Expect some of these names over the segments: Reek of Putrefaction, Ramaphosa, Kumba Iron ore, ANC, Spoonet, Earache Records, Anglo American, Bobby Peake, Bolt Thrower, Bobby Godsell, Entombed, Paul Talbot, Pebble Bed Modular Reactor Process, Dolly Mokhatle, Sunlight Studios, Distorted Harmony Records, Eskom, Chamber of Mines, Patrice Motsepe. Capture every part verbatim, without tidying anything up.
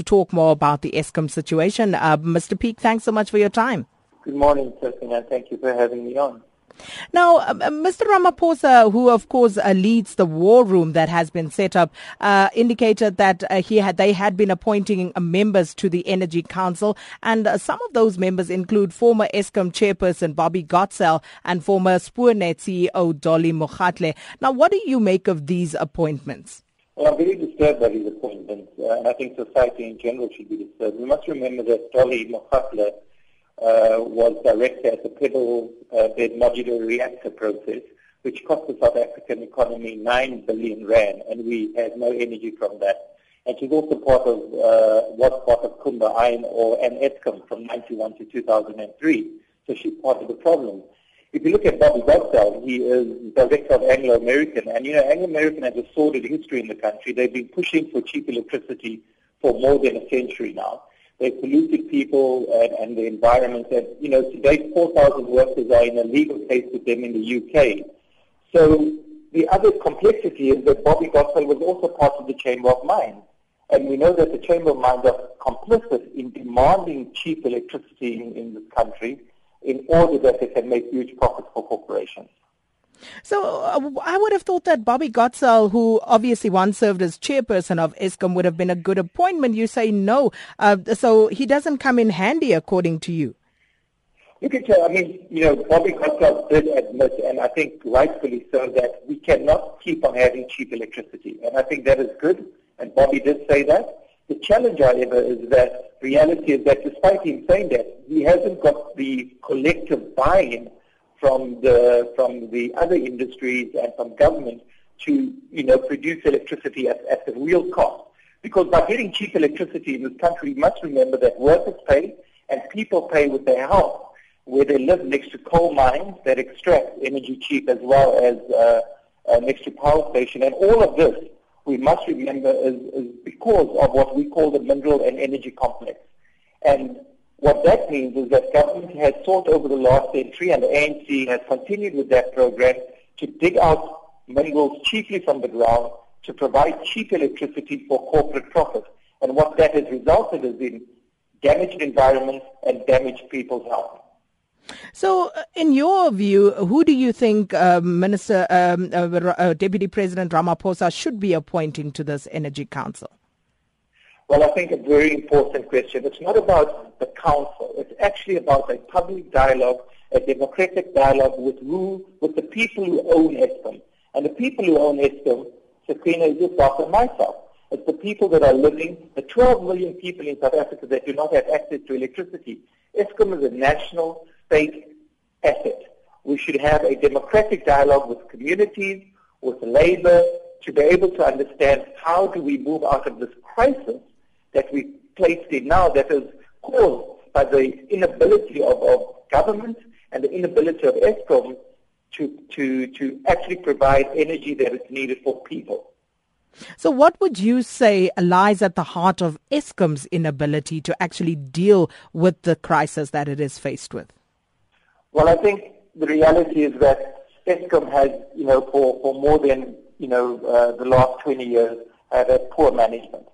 to talk more about the Eskom situation. Uh, Mister Peake, thanks so much for your time. Good morning, Tiffany, and thank you for having me on. Now, uh, Mister Ramaphosa, who of course uh, leads the war room that has been set up, uh, indicated that uh, he had, they had been appointing uh, members to the Energy Council, and uh, some of those members include former Eskom chairperson Bobby Godsell and former Spoonet C E O Dolly Mokhatle. Now, what do you make of these appointments? Well, I'm very disturbed by these appointments, uh, and I think society in general should be disturbed. We must remember that Dolly Mokhatle Uh, was director at the Pebble uh, Bed Modular Reactor Process, which cost the South African economy nine billion rand, and we had no energy from that. And she's also part of, uh, was part of Kumba Iron Ore and Eskom from ninety-one to two thousand three, so she's part of the problem. If you look at Bobby Godsell, he is director of Anglo American, and you know, Anglo American has a sordid history in the country. They've been pushing for cheap electricity for more than a century now. They polluted people and, and the environment. And, you know, today four thousand workers are in a legal case with them in the U K. So the other complexity is that Bobby Godsell was also part of the Chamber of Mines. And we know that the Chamber of Mines are complicit in demanding cheap electricity in, in this country in order that they can make huge profits for corporations. So uh, I would have thought that Bobby Godsell, who obviously once served as chairperson of Eskom, would have been a good appointment. You say no. Uh, so he doesn't come in handy, according to you. Look at you. I mean, you know, Bobby Godsell did admit, and I think rightfully so, that we cannot keep on having cheap electricity. And I think that is good, and Bobby did say that. The challenge, however, is that reality is that despite him saying that, he hasn't got the collective buy-in from the from the other industries and from government to, you know, produce electricity at, at the real cost. Because by getting cheap electricity in this country, you must remember that workers pay and people pay with their house, where they live next to coal mines that extract energy cheap, as well as uh, uh, next to power station. And all of this, we must remember, is, is because of what we call the mineral and energy complex. And what that means is that government has sought over the last century, and the A N C has continued with that program, to dig out minerals cheaply from the ground to provide cheap electricity for corporate profit. And what that has resulted is in damaged environments and damaged people's health. So, in your view, who do you think uh, Minister, um, uh, uh, Deputy President Ramaphosa should be appointing to this Energy Council? Well, I think a very important question. It's not about the council. It's actually about a public dialogue, a democratic dialogue with who, with the people who own Eskom. And the people who own Eskom, Sabrina, is yourself and myself. It's the people that are living, the twelve million people in South Africa that do not have access to electricity. Eskom is a national state asset. We should have a democratic dialogue with communities, with labor, to be able to understand how do we move out of this crisis that we placed in now, that is caused by the inability of, of government and the inability of Eskom to, to, to actually provide energy that is needed for people. So what would you say lies at the heart of Eskom's inability to actually deal with the crisis that it is faced with? Well, I think the reality is that Eskom has, you know, for, for more than, you know, uh, the last twenty years, have had poor management.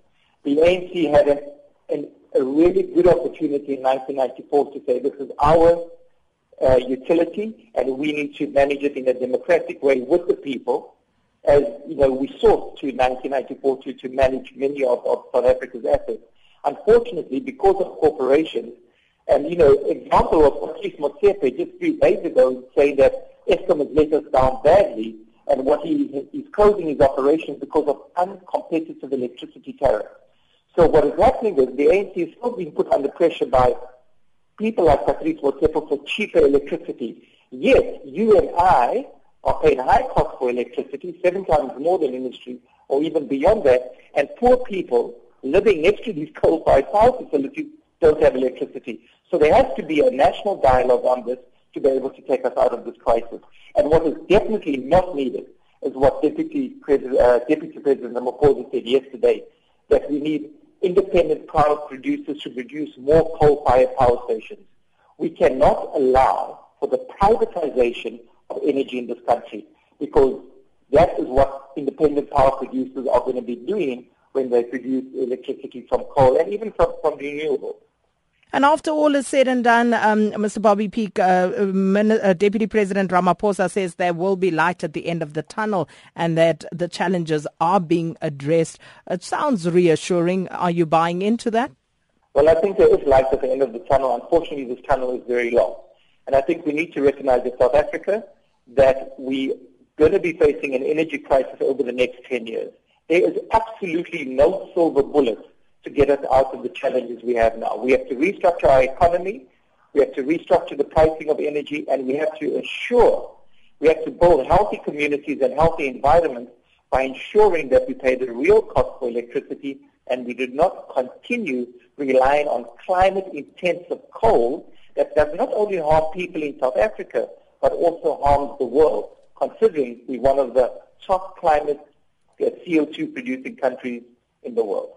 The A N C had a, an, a really good opportunity in nineteen ninety-four to say this is our uh, utility and we need to manage it in a democratic way with the people, as you know we sought to nineteen ninety-four to, to manage many of, of South Africa's assets. Unfortunately, because of corporations, and you know, example of Patrice Motsepe just three days ago saying that Eskom has let us down badly, and what he is closing his operations because of uncompetitive electricity tariffs. So what is happening is the A N C is still being put under pressure by people like Patrice Motsepe for cheaper electricity. Yes, you and I are paying high costs for electricity, seven times more than industry, or even beyond that, and poor people living next to these coal-fired power facilities don't have electricity. So there has to be a national dialogue on this to be able to take us out of this crisis. And what is definitely not needed is what Deputy President, uh, Deputy President Ramaphosa said yesterday, that we need independent private producers to produce more coal-fired power stations. We cannot allow for the privatization of energy in this country, because that is what independent power producers are going to be doing when they produce electricity from coal and even from, from renewables. And after all is said and done, um, Mister Bobby Peake, uh, uh, Deputy President Ramaphosa says there will be light at the end of the tunnel and that the challenges are being addressed. It sounds reassuring. Are you buying into that? Well, I think there is light at the end of the tunnel. Unfortunately, this tunnel is very long. And I think we need to recognize in South Africa that we're going to be facing an energy crisis over the next ten years. There is absolutely no silver bullet to get us out of the challenges we have now. We have to restructure our economy, we have to restructure the pricing of energy, and we have to ensure, we have to build healthy communities and healthy environments by ensuring that we pay the real cost for electricity and we do not continue relying on climate-intensive coal that does not only harm people in South Africa, but also harms the world, considering we're one of the top climate C O two producing countries in the world.